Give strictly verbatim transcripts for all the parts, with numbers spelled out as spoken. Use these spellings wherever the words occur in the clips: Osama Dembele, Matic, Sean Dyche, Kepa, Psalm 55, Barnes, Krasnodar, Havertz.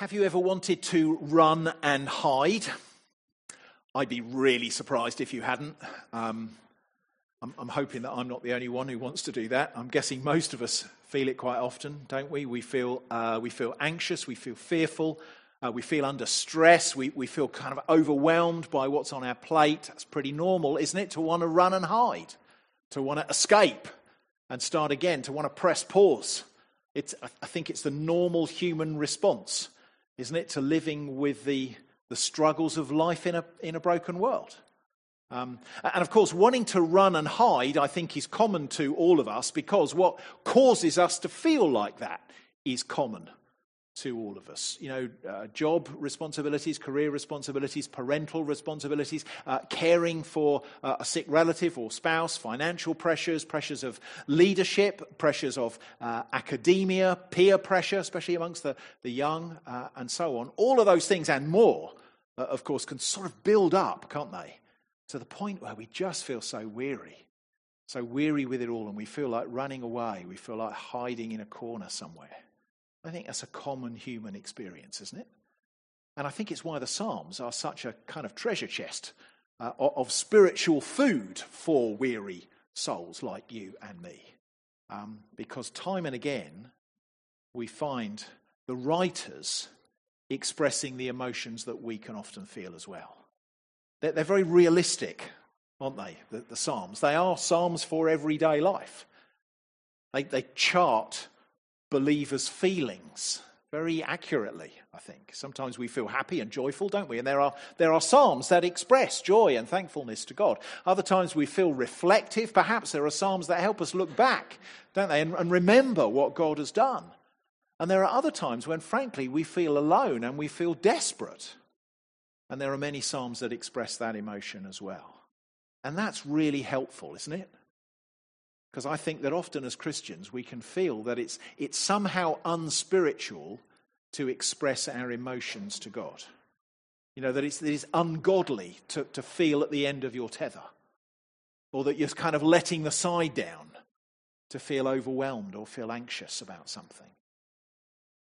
Have you ever wanted to run and hide? I'd be really surprised if you hadn't. Um, I'm, I'm hoping that I'm not the only one who wants to do that. I'm guessing most of us feel it quite often, don't we? We feel uh, we feel anxious, we feel fearful, uh, we feel under stress, we, we feel kind of overwhelmed by what's on our plate. That's pretty normal, isn't it? To want to run and hide, to want to escape and start again, to want to press pause. It's, I think it's the normal human response, isn't it, to living with the the struggles of life in a in a broken world. Um, and of course, wanting to run and hide, I think, is common to all of us, because what causes us to feel like that is common to all of us. You know, uh, job responsibilities, career responsibilities, parental responsibilities, uh, caring for uh, a sick relative or spouse, financial pressures, pressures of leadership, pressures of uh, academia, peer pressure, especially amongst the, the young, uh, and so on. All of those things and more, uh, of course, can sort of build up, can't they? To the point where we just feel so weary, so weary with it all, and we feel like running away, we feel like hiding in a corner somewhere. I think that's a common human experience, isn't it? And I think it's why the Psalms are such a kind of treasure chest uh, of spiritual food for weary souls like you and me. Um, because time and again, we find the writers expressing the emotions that we can often feel as well. They're, they're very realistic, aren't they, the, the Psalms? They are Psalms for everyday life. They, they chart believers' feelings very accurately, I think. Sometimes we feel happy and joyful, don't we? And there are there are psalms that express joy and thankfulness to God. Other times we feel reflective. Perhaps there are psalms that help us look back, don't they, and, and remember what God has done. And there are other times when, frankly, we feel alone and we feel desperate. And there are many psalms that express that emotion as well. And that's really helpful, isn't it? Because I think that often as Christians we can feel that it's it's somehow unspiritual to express our emotions to God. You know, that it's, that it's ungodly to, to feel at the end of your tether, or that you're kind of letting the side down to feel overwhelmed or feel anxious about something.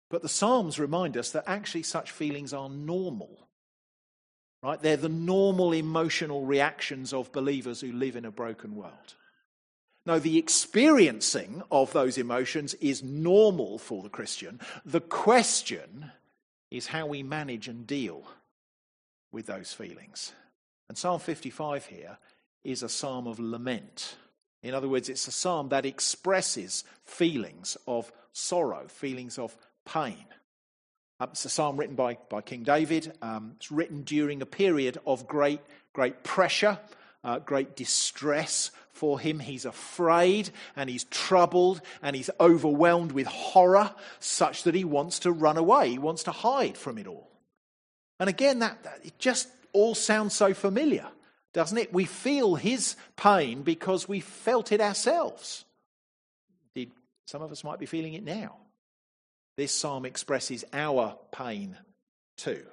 But the Psalms remind us that actually such feelings are normal, right? They're the normal emotional reactions of believers who live in a broken world. No, the experiencing of those emotions is normal for the Christian. The question is how we manage and deal with those feelings. And Psalm fifty-five here is a psalm of lament. In other words, it's a psalm that expresses feelings of sorrow, feelings of pain. It's a psalm written by, by King David. Um, it's written during a period of great, great pressure. Uh, great distress for him. He's afraid and he's troubled and he's overwhelmed with horror, such that he wants to run away. He wants to hide from it all. And again, that, that it just all sounds so familiar, doesn't it? We feel his pain because we felt it ourselves. Indeed, some of us might be feeling it now. This psalm expresses our pain too.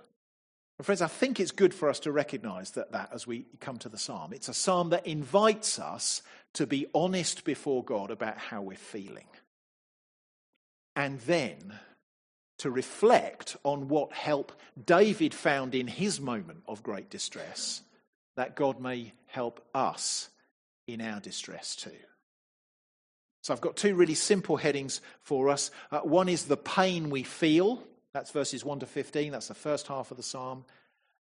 And friends, I think it's good for us to recognise that, that as we come to the psalm. It's a psalm that invites us to be honest before God about how we're feeling, and then to reflect on what help David found in his moment of great distress, that God may help us in our distress too. So I've got two really simple headings for us. Uh, one is the pain we feel. That's verses one to fifteen. That's the first half of the psalm.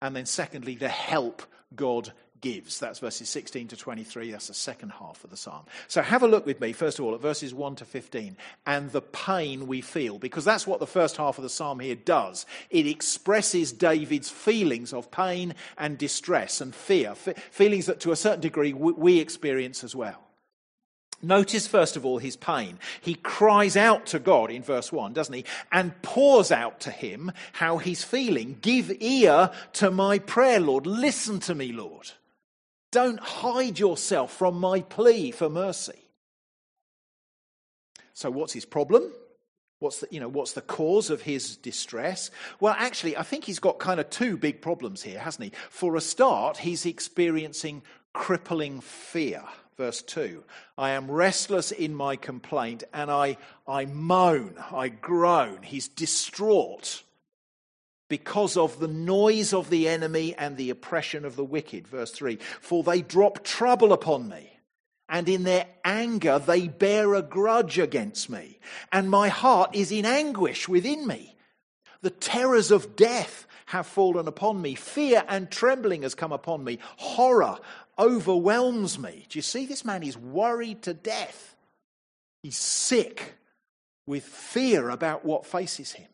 And then secondly, the help God gives. That's verses sixteen to twenty-three. That's the second half of the psalm. So have a look with me, first of all, at verses one to fifteen and the pain we feel, because that's what the first half of the psalm here does. It expresses David's feelings of pain and distress and fear, fe- feelings that to a certain degree w- we experience as well. Notice, first of all, his pain. He cries out to God in verse one, doesn't he? And pours out to him how he's feeling. Give ear to my prayer, Lord. Listen to me, Lord. Don't hide yourself from my plea for mercy. So what's his problem? What's the, you know, what's the cause of his distress? Well, actually, I think he's got kind of two big problems here, hasn't he? For a start, he's experiencing crippling fear. Verse two, I am restless in my complaint and I, I moan, I groan. He's distraught. because of the noise of the enemy and the oppression of the wicked. Verse three, for they drop trouble upon me, and in their anger they bear a grudge against me, and my heart is in anguish within me. The terrors of death have fallen upon me. Fear and trembling has come upon me. Horror overwhelms me. Do you see? This man is worried to death. He's sick with fear about what faces him.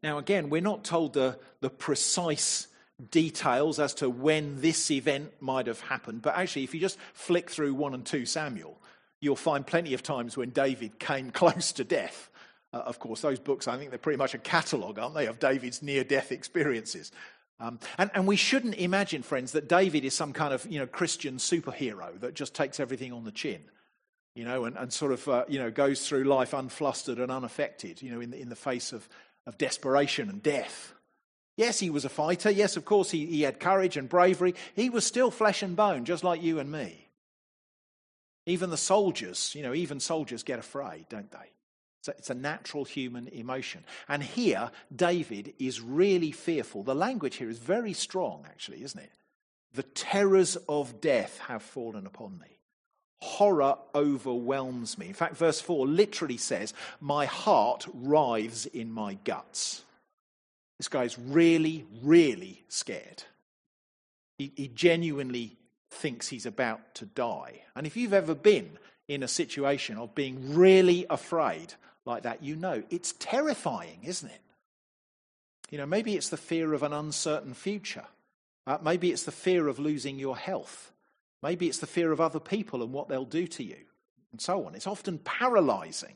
Now, again, we're not told the, the precise details as to when this event might have happened. But actually, if you just flick through one and two Samuel, you'll find plenty of times when David came close to death. Uh, of course, those books, I think they're pretty much a catalogue, aren't they, of David's near-death experiences. Um, and, and we shouldn't imagine, friends, that David is some kind of, you know, Christian superhero that just takes everything on the chin, you know, and, and sort of, uh, you know, goes through life unflustered and unaffected, you know, in the, in the face of, of desperation and death. Yes, he was a fighter. Yes, of course, he, he had courage and bravery. He was still flesh and bone, just like you and me. Even the soldiers, you know, even soldiers get afraid, don't they? So it's a natural human emotion. And here, David is really fearful. The language here is very strong, actually, isn't it? The terrors of death have fallen upon me. Horror overwhelms me. In fact, verse four literally says, my heart writhes in my guts. This guy's really, really scared. He, he genuinely thinks he's about to die. And if you've ever been in a situation of being really afraid like that, you know it's terrifying, isn't it? You know, maybe it's the fear of an uncertain future. Uh, maybe it's the fear of losing your health. Maybe it's the fear of other people and what they'll do to you, and so on. It's often paralyzing,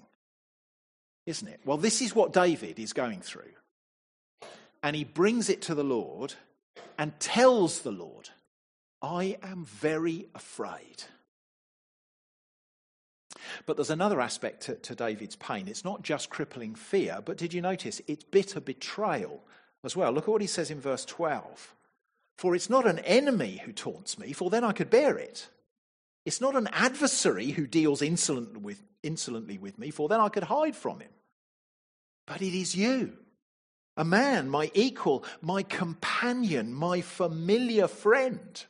isn't it? Well, this is what David is going through. And he brings it to the Lord and tells the Lord, I am very afraid. But there's another aspect to, to David's pain. It's not just crippling fear, but did you notice? It's bitter betrayal as well. Look at what he says in verse twelve. For it's not an enemy who taunts me, for then I could bear it. It's not an adversary who deals insolently with, insolently with me, for then I could hide from him. But it is you, a man, my equal, my companion, my familiar friend.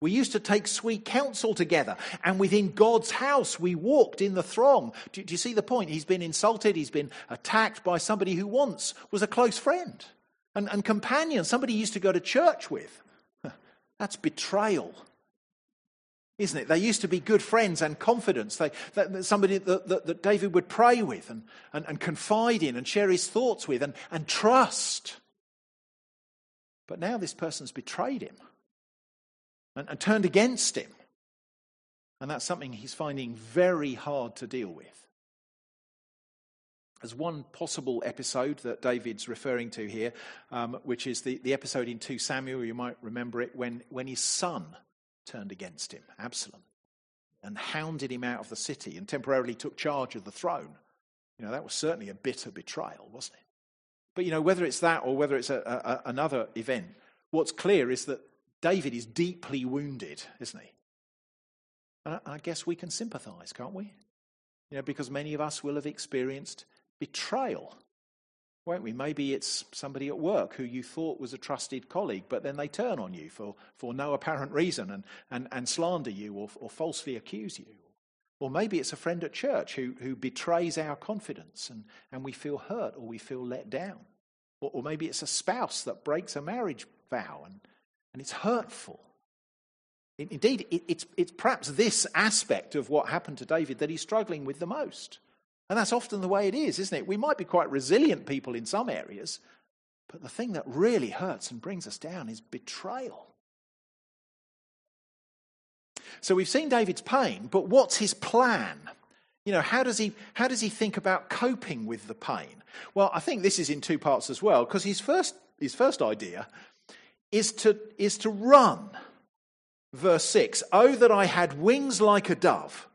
We used to take sweet counsel together, and within God's house we walked in the throng. Do, do you see the point? He's been insulted, he's been attacked by somebody who once was a close friend and, and companion, somebody he used to go to church with. That's betrayal, isn't it? They used to be good friends and confidants, they, that, somebody that, that, that David would pray with and, and, and confide in and share his thoughts with and, and trust. But now this person's betrayed him. And, and turned against him. And that's something he's finding very hard to deal with. There's one possible episode that David's referring to here, um, which is the, the episode in two Samuel, you might remember it, when, when his son turned against him, Absalom, and hounded him out of the city and temporarily took charge of the throne. You know, that was certainly a bitter betrayal, wasn't it? But, you know, whether it's that or whether it's a, a, another event, what's clear is that David is deeply wounded, isn't he? And I guess we can sympathise, can't we? You know, because many of us will have experienced betrayal, won't we? Maybe it's somebody at work who you thought was a trusted colleague, but then they turn on you for, for no apparent reason and, and, and slander you or, or falsely accuse you. Or maybe it's a friend at church who, who betrays our confidence and, and we feel hurt or we feel let down. Or, or maybe it's a spouse that breaks a marriage vow and And it's hurtful. Indeed, it's, it's perhaps this aspect of what happened to David that he's struggling with the most. And that's often the way it is, isn't it? We might be quite resilient people in some areas, but the thing that really hurts and brings us down is betrayal. So we've seen David's pain, but what's his plan? You know, how does he how does he think about coping with the pain? Well, I think this is in two parts as well, because his first his first idea is to is to run. Verse six, oh, that I had wings like a dove.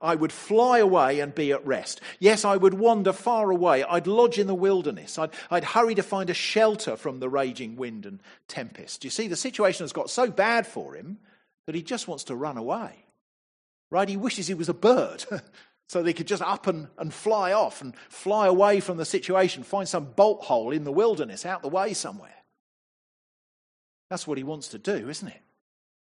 I would fly away and be at rest. Yes, I would wander far away. I'd lodge in the wilderness. I'd, I'd hurry to find a shelter from the raging wind and tempest. You see, the situation has got so bad for him that he just wants to run away. Right? He wishes he was a bird so they could just up and, and fly off and fly away from the situation, find some bolt hole in the wilderness, out the way somewhere. That's what he wants to do, isn't it?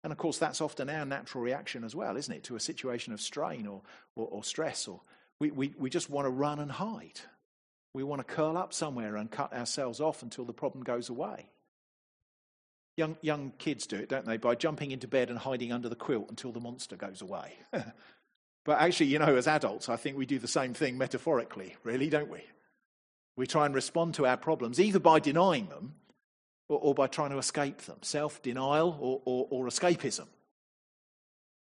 And of course, that's often our natural reaction as well, isn't it, to a situation of strain or, or, or stress. Or we, we, we just want to run and hide. We want to curl up somewhere and cut ourselves off until the problem goes away. Young, young kids do it, don't they, by jumping into bed and hiding under the quilt until the monster goes away. But actually, you know, as adults, I think we do the same thing metaphorically, really, don't we? We try and respond to our problems either by denying them or, or by trying to escape them, self-denial or, or, or escapism.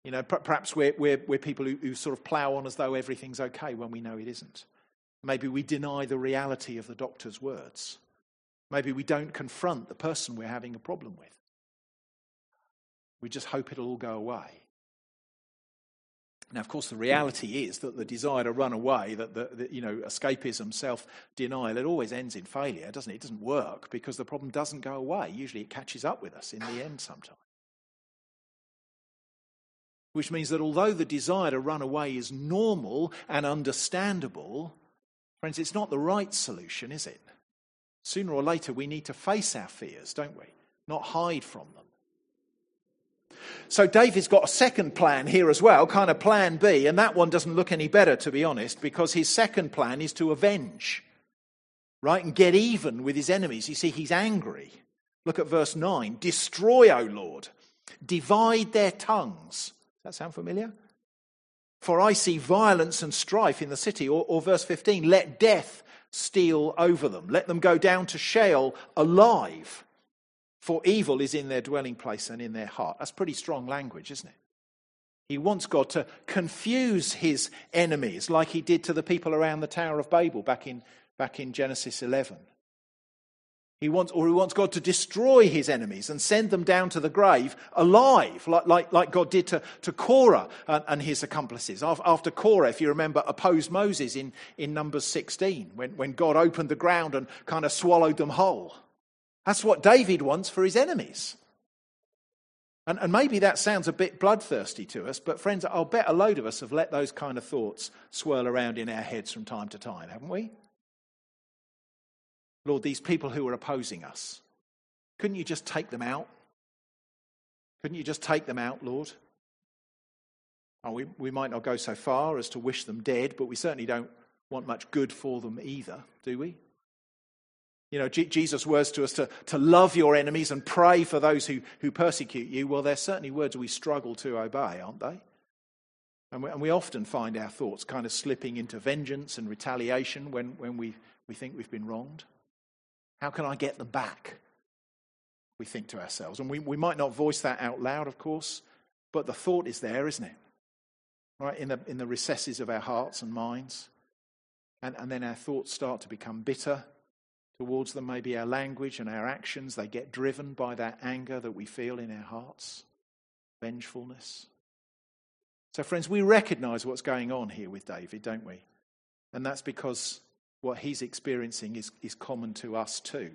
You know, per- perhaps we're, we're, we're people who, who sort of plough on as though everything's okay when we know it isn't. Maybe we deny the reality of the doctor's words. Maybe we don't confront the person we're having a problem with. We just hope it'll all go away. Now, of course, the reality is that the desire to run away, that the, the you know, escapism, self-denial, it always ends in failure, doesn't it? It doesn't work because the problem doesn't go away. Usually it catches up with us in the end sometimes. Which means that although the desire to run away is normal and understandable, friends, it's not the right solution, is it? Sooner or later, we need to face our fears, don't we? Not hide from them. So David's got a second plan here as well, kind of plan B, and that one doesn't look any better, to be honest, because his second plan is to avenge, right, and get even with his enemies. You see, he's angry. Look at verse nine. Destroy, O Lord, divide their tongues. Does that sound familiar? For I see violence and strife in the city. Or, or verse fifteen, let death steal over them. Let them go down to Sheol alive. For evil is in their dwelling place and in their heart. That's pretty strong language, isn't it? He wants God to confuse his enemies like he did to the people around the Tower of Babel back in, back in Genesis eleven. He wants, or he wants God to destroy his enemies and send them down to the grave alive, like, like, like God did to, to Korah and, and his accomplices. After Korah, if you remember, opposed Moses in, in Numbers sixteen, when, when God opened the ground and kind of swallowed them whole. That's what David wants for his enemies. And, and maybe that sounds a bit bloodthirsty to us, but friends, I'll bet a load of us have let those kind of thoughts swirl around in our heads from time to time, haven't we? Lord, these people who are opposing us, couldn't you just take them out? Couldn't you just take them out, Lord? Oh, we, we might not go so far as to wish them dead, but we certainly don't want much good for them either, do we? You know, G- Jesus' words to us to, to love your enemies and pray for those who, who persecute you. Well, they're certainly words we struggle to obey, aren't they? And we, and we often find our thoughts kind of slipping into vengeance and retaliation when, when we, we think we've been wronged. How can I get them back? We think to ourselves. And we, we might not voice that out loud, of course, but the thought is there, isn't it? Right, in the, in the recesses of our hearts and minds. And, and then our thoughts start to become bitter towards them, maybe our language and our actions, they get driven by that anger that we feel in our hearts, vengefulness. So friends, we recognise what's going on here with David, don't we? And that's because what he's experiencing is, is common to us too.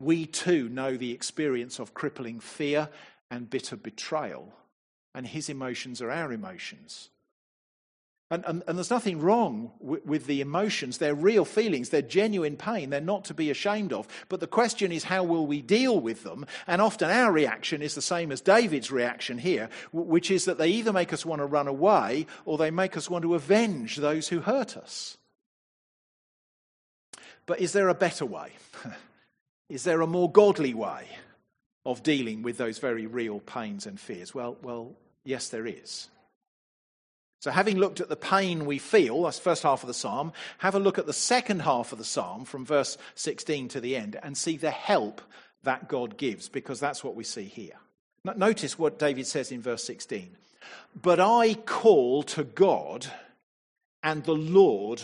We too know the experience of crippling fear and bitter betrayal, and his emotions are our emotions. And, and, and there's nothing wrong with, with the emotions. They're real feelings. They're genuine pain. They're not to be ashamed of. But the question is, how will we deal with them? And often our reaction is the same as David's reaction here, which is that they either make us want to run away or they make us want to avenge those who hurt us. But is there a better way? Is there a more godly way of dealing with those very real pains and fears? Well, well, yes, there is. So having looked at the pain we feel, that's the first half of the psalm, have a look at the second half of the psalm from verse sixteen to the end and see the help that God gives, because that's what we see here. Notice what David says in verse sixteen. But I call to God and the Lord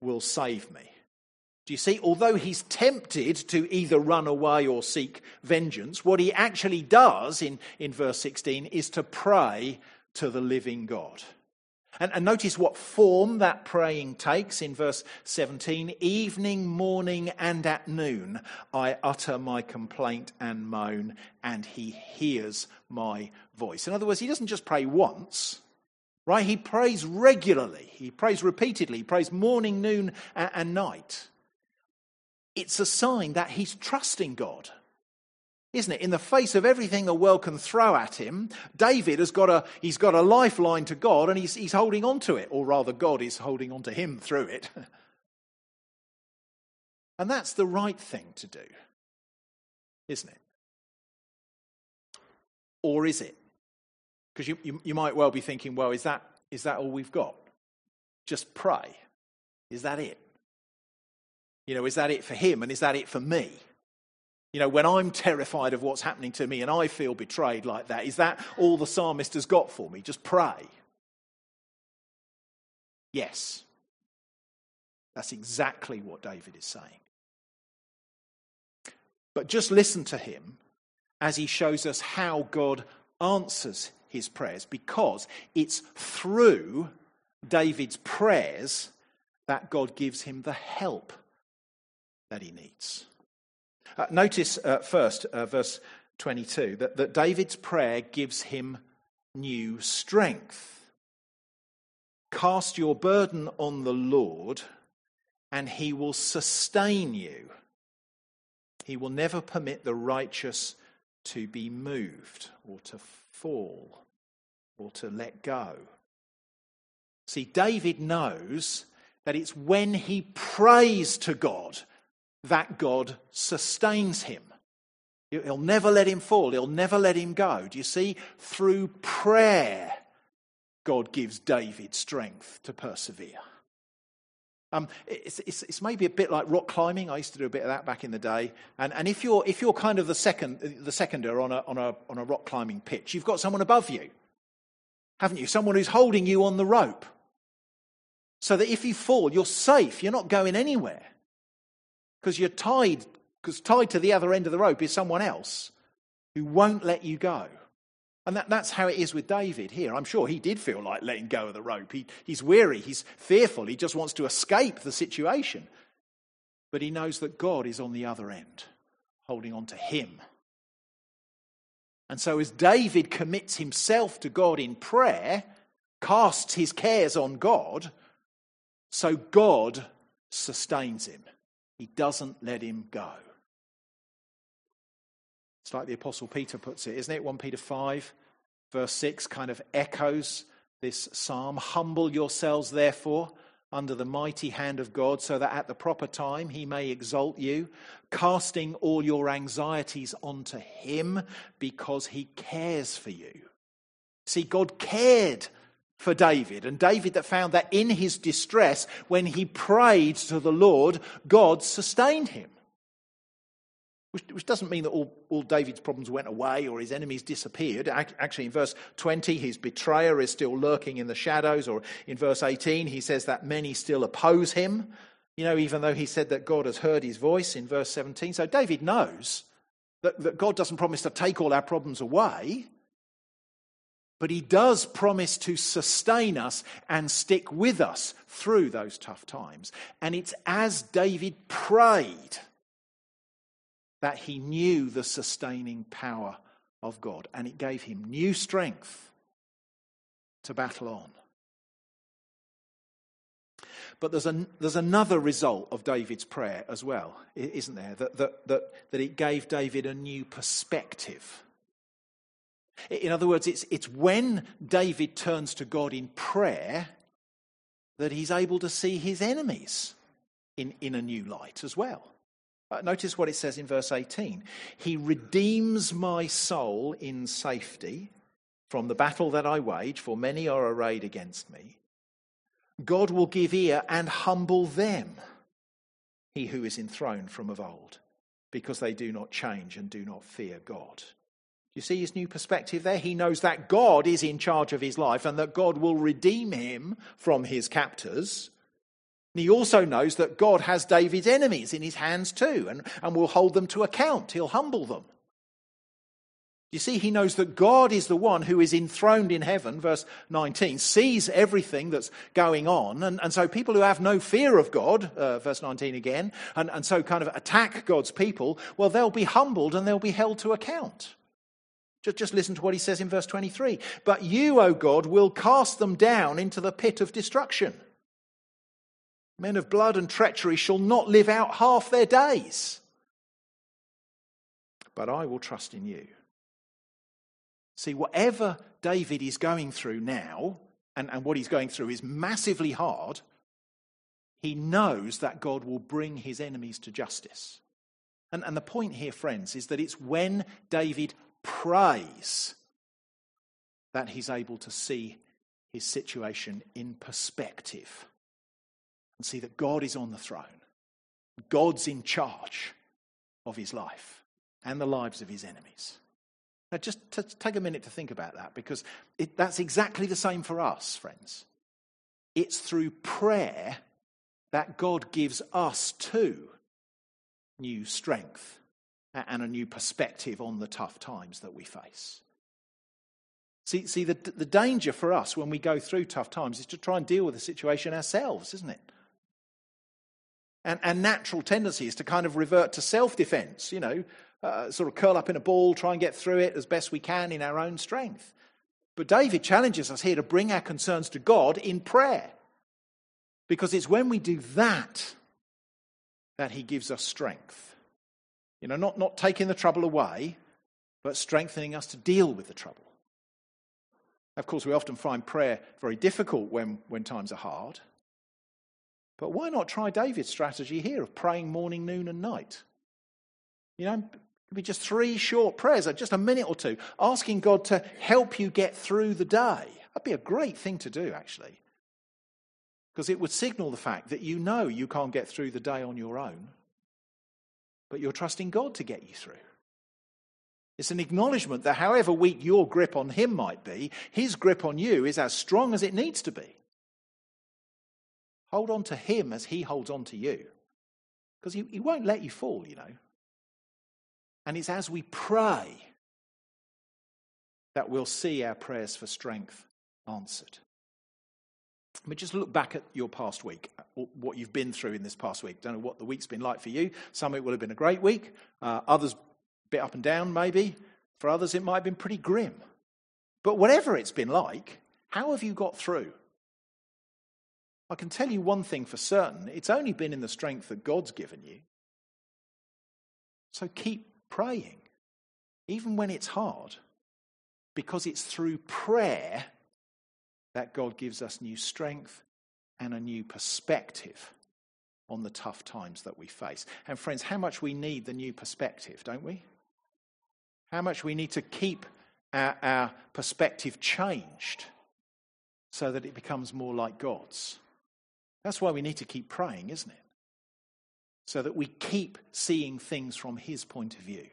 will save me. Do you see? Although he's tempted to either run away or seek vengeance, what he actually does in, in verse sixteen is to pray to the living God. And, and notice what form that praying takes in verse seventeen. Evening, morning, and at noon, I utter my complaint and moan, and he hears my voice. In other words, he doesn't just pray once. Right? He prays regularly. He prays repeatedly. He prays morning, noon, and night. It's a sign that he's trusting God, isn't it? In the face of everything the world can throw at him, David has got a he's got a lifeline to God, and he's he's holding on to it, or rather, God is holding on to him through it. And that's the right thing to do, isn't it? Or is it? Because you, you you might well be thinking, well, is that is that all we've got? Just pray. Is that it? You know, is that it for him, and is that it for me? You know, when I'm terrified of what's happening to me and I feel betrayed like that, is that all the psalmist has got for me? Just pray. Yes. That's exactly what David is saying. But just listen to him as he shows us how God answers his prayers, because it's through David's prayers that God gives him the help that he needs. Uh, notice uh, first, uh, verse twenty-two, that, that David's prayer gives him new strength. Cast your burden on the Lord, and he will sustain you. He will never permit the righteous to be moved, or to fall, or to let go. See, David knows that it's when he prays to God that God sustains him. He'll never let him fall. He'll never let him go. Do you see? Through prayer, God gives David strength to persevere. Um, it's, it's, it's maybe a bit like rock climbing. I used to do a bit of that back in the day. And, and if you're if you're kind of the second the seconder on a on a on a rock climbing pitch, you've got someone above you, haven't you? Someone who's holding you on the rope, so that if you fall, you're safe. You're not going anywhere. Because you're tied, because tied to the other end of the rope is someone else who won't let you go. And that, that's how it is with David here. I'm sure he did feel like letting go of the rope. He, he's weary, he's fearful, he just wants to escape the situation. But he knows that God is on the other end, holding on to him. And so as David commits himself to God in prayer, casts his cares on God, so God sustains him. He doesn't let him go. It's like the Apostle Peter puts it, isn't it? First Peter five, verse six kind of echoes this psalm. Humble yourselves, therefore, under the mighty hand of God, so that at the proper time he may exalt you, casting all your anxieties onto him, because he cares for you. See, God cared for David, and David that found that in his distress, when he prayed to the Lord, God sustained him. Which, which doesn't mean that all, all David's problems went away or his enemies disappeared. Actually, in verse twenty, his betrayer is still lurking in the shadows, or in verse eighteen, he says that many still oppose him, you know, even though he said that God has heard his voice in verse seventeen. So David knows that, that God doesn't promise to take all our problems away, but he does promise to sustain us and stick with us through those tough times. And it's as David prayed that he knew the sustaining power of God. And it gave him new strength to battle on. But there's, an, there's another result of David's prayer as well, isn't there? That, that, that, that it gave David a new perspective. In other words, it's it's when David turns to God in prayer that he's able to see his enemies in, in a new light as well. Notice what it says in verse eighteen. He redeems my soul in safety from the battle that I wage, for many are arrayed against me. God will give ear and humble them, he who is enthroned from of old, because they do not change and do not fear God. Do you see his new perspective there? He knows that God is in charge of his life and that God will redeem him from his captors. And he also knows that God has David's enemies in his hands too, and, and will hold them to account. He'll humble them. You see, he knows that God is the one who is enthroned in heaven, verse nineteen, sees everything that's going on. And, and so people who have no fear of God, uh, verse nineteen again, and, and so kind of attack God's people, well, they'll be humbled and they'll be held to account. Just, just listen to what he says in verse twenty-three. But you, O God, will cast them down into the pit of destruction. Men of blood and treachery shall not live out half their days. But I will trust in you. See, whatever David is going through now, and, and what he's going through is massively hard, he knows that God will bring his enemies to justice. And, and the point here, friends, is that it's when David prays that he's able to see his situation in perspective and see that God is on the throne. God's in charge of his life and the lives of his enemies. Now, just t- take a minute to think about that, because it, that's exactly the same for us, friends. It's through prayer that God gives us too new strength and a new perspective on the tough times that we face. See, see the, the danger for us when we go through tough times is to try and deal with the situation ourselves, isn't it? And our natural tendency is to kind of revert to self-defense, you know, uh, sort of curl up in a ball, try and get through it as best we can in our own strength. But David challenges us here to bring our concerns to God in prayer, because it's when we do that that he gives us strength. You know, not, not taking the trouble away, but strengthening us to deal with the trouble. Of course, we often find prayer very difficult when, when times are hard. But why not try David's strategy here of praying morning, noon, and night? You know, maybe just three short prayers, just a minute or two, asking God to help you get through the day. That'd be a great thing to do, actually, because it would signal the fact that you know you can't get through the day on your own, but you're trusting God to get you through. It's an acknowledgement that however weak your grip on him might be, his grip on you is as strong as it needs to be. Hold on to him as he holds on to you, because he, he won't let you fall, you know. And it's as we pray that we'll see our prayers for strength answered. I mean, just look back at your past week, or what you've been through in this past week. Don't know what the week's been like for you. Some it will have been a great week. Uh, others, a bit up and down maybe. For others, it might have been pretty grim. But whatever it's been like, how have you got through? I can tell you one thing for certain. It's only been in the strength that God's given you. So keep praying, even when it's hard, because it's through prayer that God gives us new strength and a new perspective on the tough times that we face. And friends, how much we need the new perspective, don't we? How much we need to keep our, our perspective changed so that it becomes more like God's. That's why we need to keep praying, isn't it? So that we keep seeing things from his point of view,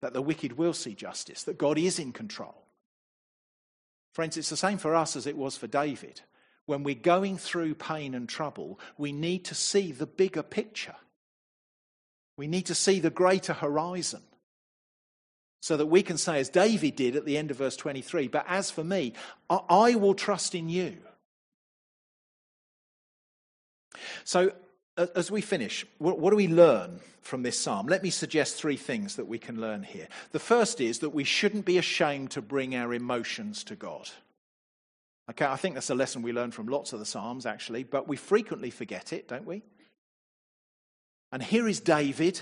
that the wicked will see justice, that God is in control. Friends, it's the same for us as it was for David. When we're going through pain and trouble, we need to see the bigger picture. We need to see the greater horizon, so that we can say, as David did at the end of verse twenty-three, but as for me, I will trust in you. So as we finish, what do we learn from this psalm? Let me suggest three things that we can learn here. The first is that we shouldn't be ashamed to bring our emotions to God. Okay, I think that's a lesson we learn from lots of the psalms, actually, but we frequently forget it, don't we? And here is David,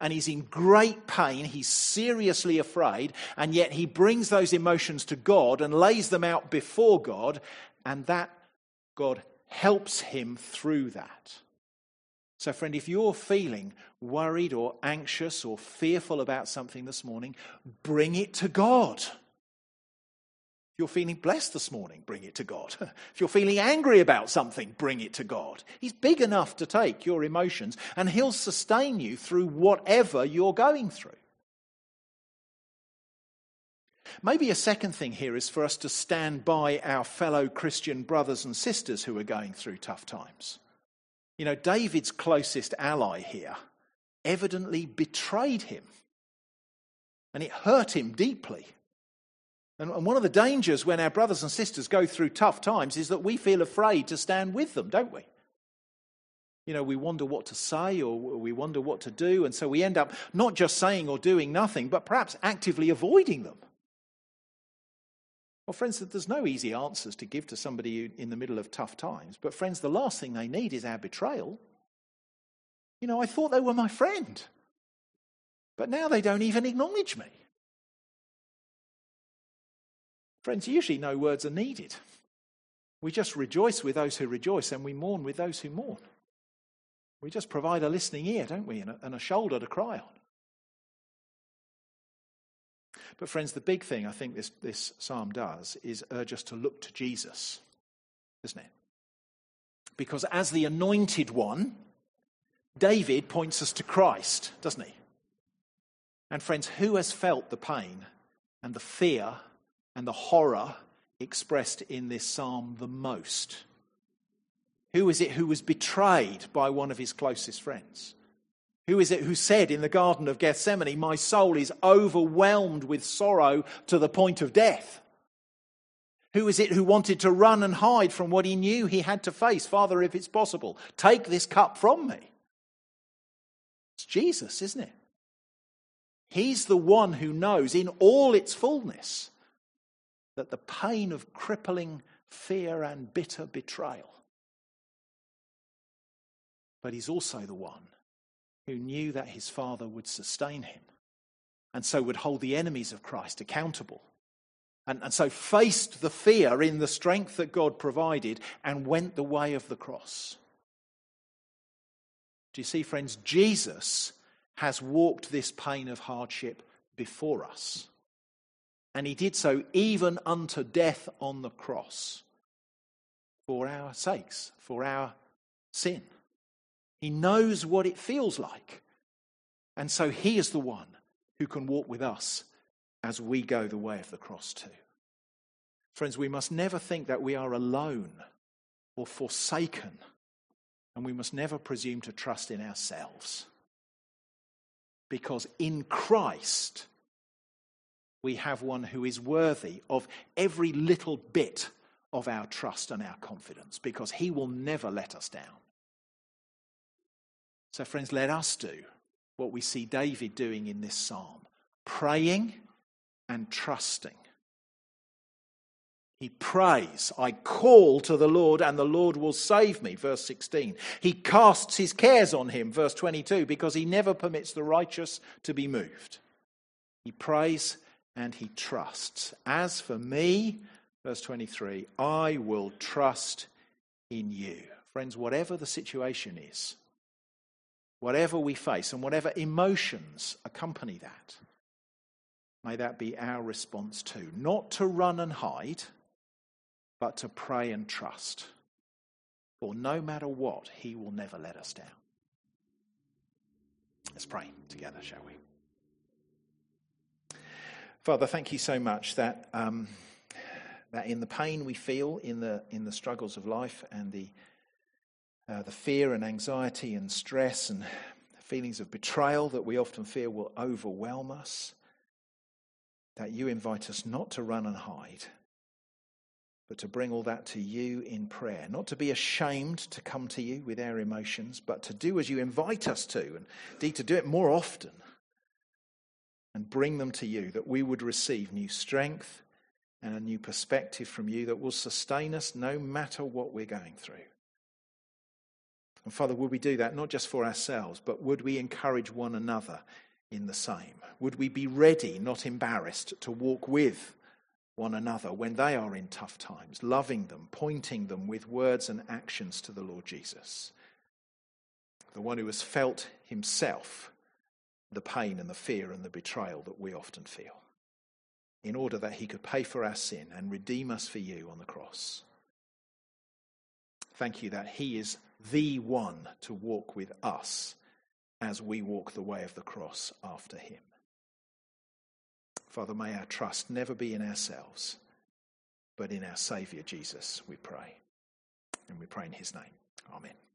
and he's in great pain. He's seriously afraid, and yet he brings those emotions to God and lays them out before God, and that God helps him through that. So, friend, if you're feeling worried or anxious or fearful about something this morning, bring it to God. If you're feeling blessed this morning, bring it to God. If you're feeling angry about something, bring it to God. He's big enough to take your emotions, and he'll sustain you through whatever you're going through. Maybe a second thing here is for us to stand by our fellow Christian brothers and sisters who are going through tough times. You know, David's closest ally here evidently betrayed him, and it hurt him deeply. And, and one of the dangers when our brothers and sisters go through tough times is that we feel afraid to stand with them, don't we? You know, we wonder what to say, or we wonder what to do, and so we end up not just saying or doing nothing, but perhaps actively avoiding them Well, friends, there's no easy answers to give to somebody in the middle of tough times. But, friends, the last thing they need is our betrayal. You know, I thought they were my friend, but now they don't even acknowledge me. Friends, usually no words are needed. We just rejoice with those who rejoice and we mourn with those who mourn. We just provide a listening ear, don't we, and a, and a shoulder to cry on. But friends, the big thing I think this, this psalm does is urge us to look to Jesus, isn't it? Because as the anointed one, David points us to Christ, doesn't he? And friends, who has felt the pain and the fear and the horror expressed in this psalm the most? Who is it who was betrayed by one of his closest friends? Who is it who said in the Garden of Gethsemane, "My soul is overwhelmed with sorrow to the point of death"? Who is it who wanted to run and hide from what he knew he had to face? "Father, if it's possible, take this cup from me." It's Jesus, isn't it? He's the one who knows in all its fullness that the pain of crippling fear and bitter betrayal. But he's also the one who knew that his Father would sustain him and so would hold the enemies of Christ accountable, and, and so faced the fear in the strength that God provided and went the way of the cross. Do you see, friends? Jesus has walked this pain of hardship before us. And he did so even unto death on the cross for our sakes, for our sin. He knows what it feels like. And so he is the one who can walk with us as we go the way of the cross too. Friends, we must never think that we are alone or forsaken. And we must never presume to trust in ourselves. Because in Christ, we have one who is worthy of every little bit of our trust and our confidence, because he will never let us down. So, friends, let us do what we see David doing in this psalm, praying and trusting. He prays, "I call to the Lord and the Lord will save me," verse sixteen. He casts his cares on him, verse twenty-two, because he never permits the righteous to be moved. He prays and he trusts. "As for me," verse twenty-three, "I will trust in you." Friends, whatever the situation is, whatever we face, and whatever emotions accompany that, may that be our response too. Not to run and hide, but to pray and trust. For no matter what, he will never let us down. Let's pray together, shall we? Father, thank you so much that um, that in the pain we feel, in the in the struggles of life, and the uh, the fear and anxiety and stress and feelings of betrayal that we often fear will overwhelm us, that you invite us not to run and hide, but to bring all that to you in prayer, not to be ashamed to come to you with our emotions, but to do as you invite us to, and indeed to do it more often, and bring them to you, that we would receive new strength and a new perspective from you that will sustain us no matter what we're going through. And Father, would we do that not just for ourselves, but would we encourage one another in the same? Would we be ready, not embarrassed, to walk with one another when they are in tough times, loving them, pointing them with words and actions to the Lord Jesus, the one who has felt himself the pain and the fear and the betrayal that we often feel, in order that he could pay for our sin and redeem us for you on the cross. Thank you that he is the one to walk with us as we walk the way of the cross after him. Father, may our trust never be in ourselves, but in our Saviour Jesus, we pray. And we pray in his name. Amen.